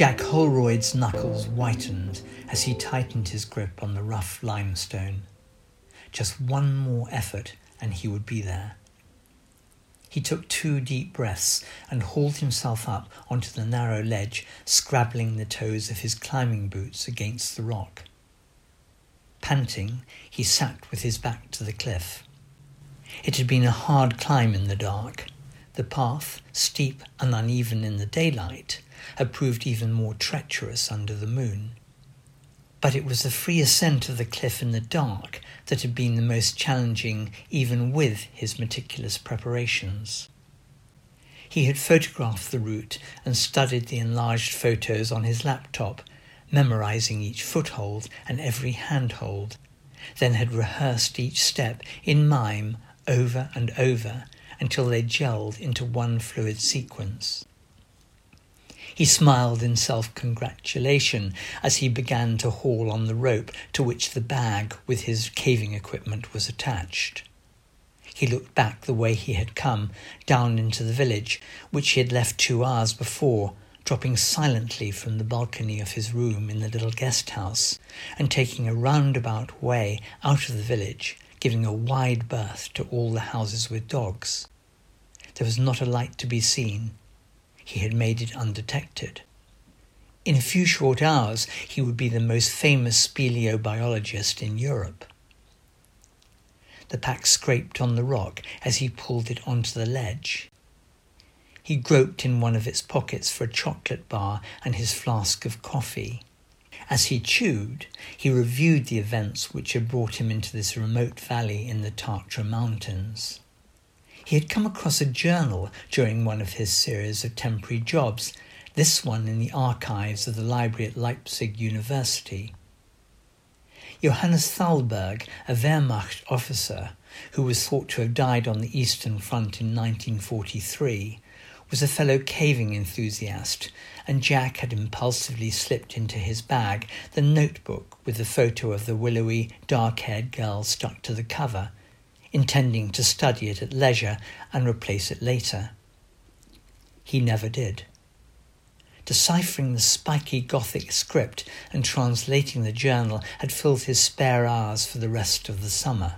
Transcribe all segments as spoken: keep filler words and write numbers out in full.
Jack Holroyd's knuckles whitened as he tightened his grip on the rough limestone. Just one more effort and he would be there. He took two deep breaths and hauled himself up onto the narrow ledge, scrabbling the toes of his climbing boots against the rock. Panting, he sat with his back to the cliff. It had been a hard climb in the dark. The path, steep and uneven in the daylight, had proved even more treacherous under the moon. But it was the free ascent of the cliff in the dark that had been the most challenging, even with his meticulous preparations. He had photographed the route and studied the enlarged photos on his laptop, memorising each foothold and every handhold, then had rehearsed each step in mime over and over until they gelled into one fluid sequence. He smiled in self-congratulation as he began to haul on the rope to which the bag with his caving equipment was attached. He looked back the way he had come, down into the village, which he had left two hours before, dropping silently from the balcony of his room in the little guest house, and taking a roundabout way out of the village, giving a wide berth to all the houses with dogs. There was not a light to be seen. He had made it undetected. In a few short hours, he would be the most famous speleobiologist in Europe. The pack scraped on the rock as he pulled it onto the ledge. He groped in one of its pockets for a chocolate bar and his flask of coffee. As he chewed, he reviewed the events which had brought him into this remote valley in the Tatra Mountains. He had come across a journal during one of his series of temporary jobs, this one in the archives of the library at Leipzig University. Johannes Thalberg, a Wehrmacht officer who was thought to have died on the Eastern Front in nineteen forty-three, was a fellow caving enthusiast, and Jack had impulsively slipped into his bag the notebook with the photo of the willowy, dark-haired girl stuck to the cover, intending to study it at leisure and replace it later. He never did. Deciphering the spiky Gothic script and translating the journal had filled his spare hours for the rest of the summer.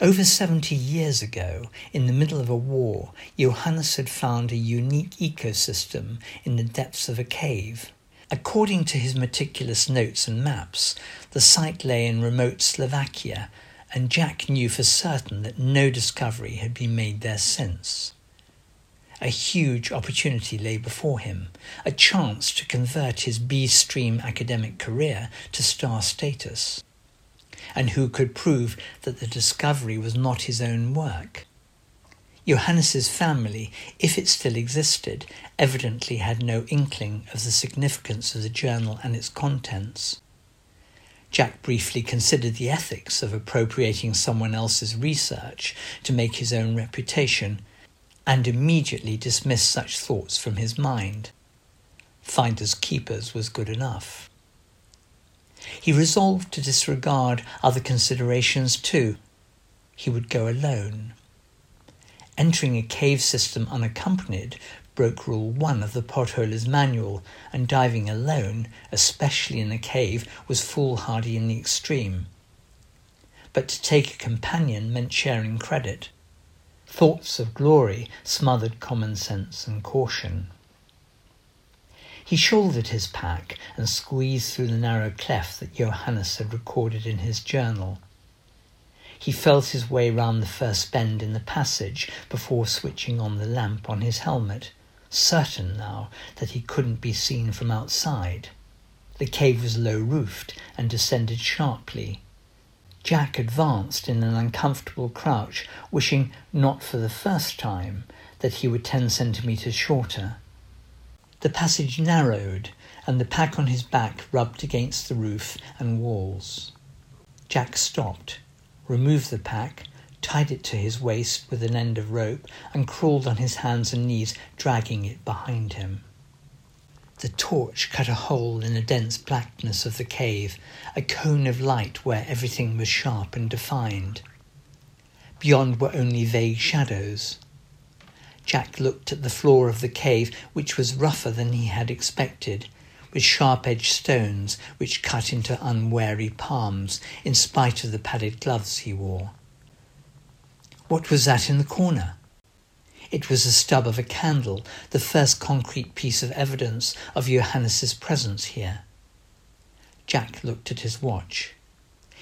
Over seventy years ago, in the middle of a war, Johannes had found a unique ecosystem in the depths of a cave. According to his meticulous notes and maps, the site lay in remote Slovakia, and Jack knew for certain that no discovery had been made there since. A huge opportunity lay before him, a chance to convert his B-stream academic career to star status. And who could prove that the discovery was not his own work? Johannes's family, if it still existed, evidently had no inkling of the significance of the journal and its contents. Jack briefly considered the ethics of appropriating someone else's research to make his own reputation, and immediately dismissed such thoughts from his mind. Finders keepers was good enough. He resolved to disregard other considerations too. He would go alone. Entering a cave system unaccompanied broke rule one of the Potholer's Manual, and diving alone, especially in a cave, was foolhardy in the extreme. But to take a companion meant sharing credit. Thoughts of glory smothered common sense and caution. He shouldered his pack and squeezed through the narrow cleft that Johannes had recorded in his journal. He felt his way round the first bend in the passage before switching on the lamp on his helmet, certain now that he couldn't be seen from outside. The cave was low-roofed and descended sharply. Jack advanced in an uncomfortable crouch, wishing, not for the first time, that he were ten centimetres shorter. The passage narrowed, and the pack on his back rubbed against the roof and walls. Jack stopped, removed the pack, tied it to his waist with an end of rope, and crawled on his hands and knees, dragging it behind him. The torch cut a hole in the dense blackness of the cave, a cone of light where everything was sharp and defined. Beyond were only vague shadows. Jack looked at the floor of the cave, which was rougher than he had expected, with sharp-edged stones which cut into unwary palms, in spite of the padded gloves he wore. What was that in the corner? It was the stub of a candle, the first concrete piece of evidence of Johannes's presence here. Jack looked at his watch.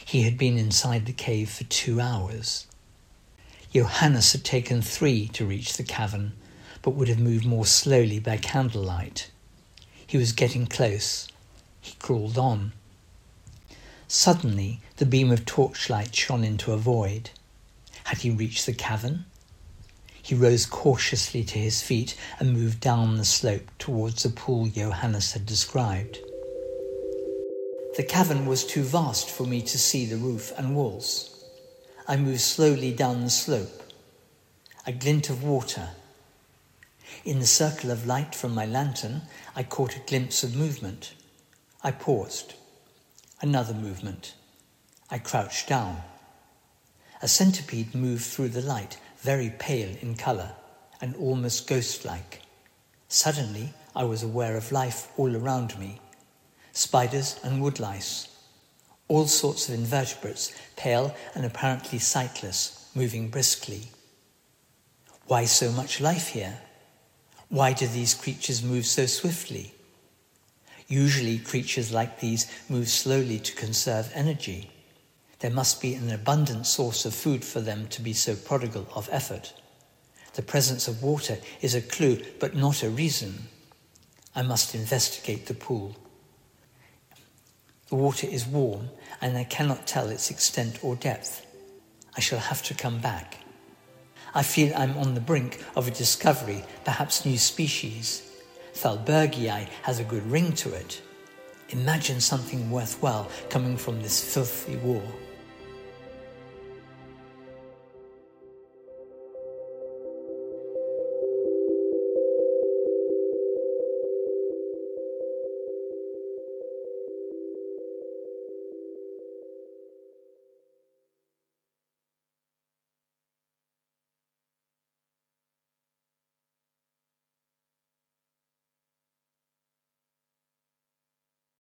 He had been inside the cave for two hours. Johannes had taken three to reach the cavern, but would have moved more slowly by candlelight. He was getting close. He crawled on. Suddenly, the beam of torchlight shone into a void. Had he reached the cavern? He rose cautiously to his feet and moved down the slope towards the pool Johannes had described. The cavern was too vast for me to see the roof and walls. I moved slowly down the slope. A glint of water. In the circle of light from my lantern, I caught a glimpse of movement. I paused. Another movement. I crouched down. A centipede moved through the light, very pale in colour, and almost ghost-like. Suddenly, I was aware of life all around me. Spiders and woodlice. All sorts of invertebrates, pale and apparently sightless, moving briskly. Why so much life here? Why do these creatures move so swiftly? Usually creatures like these move slowly to conserve energy. There must be an abundant source of food for them to be so prodigal of effort. The presence of water is a clue, but not a reason. I must investigate the pool. The water is warm, and I cannot tell its extent or depth. I shall have to come back. I feel I'm on the brink of a discovery, perhaps new species. Thalbergiae has a good ring to it. Imagine something worthwhile coming from this filthy war.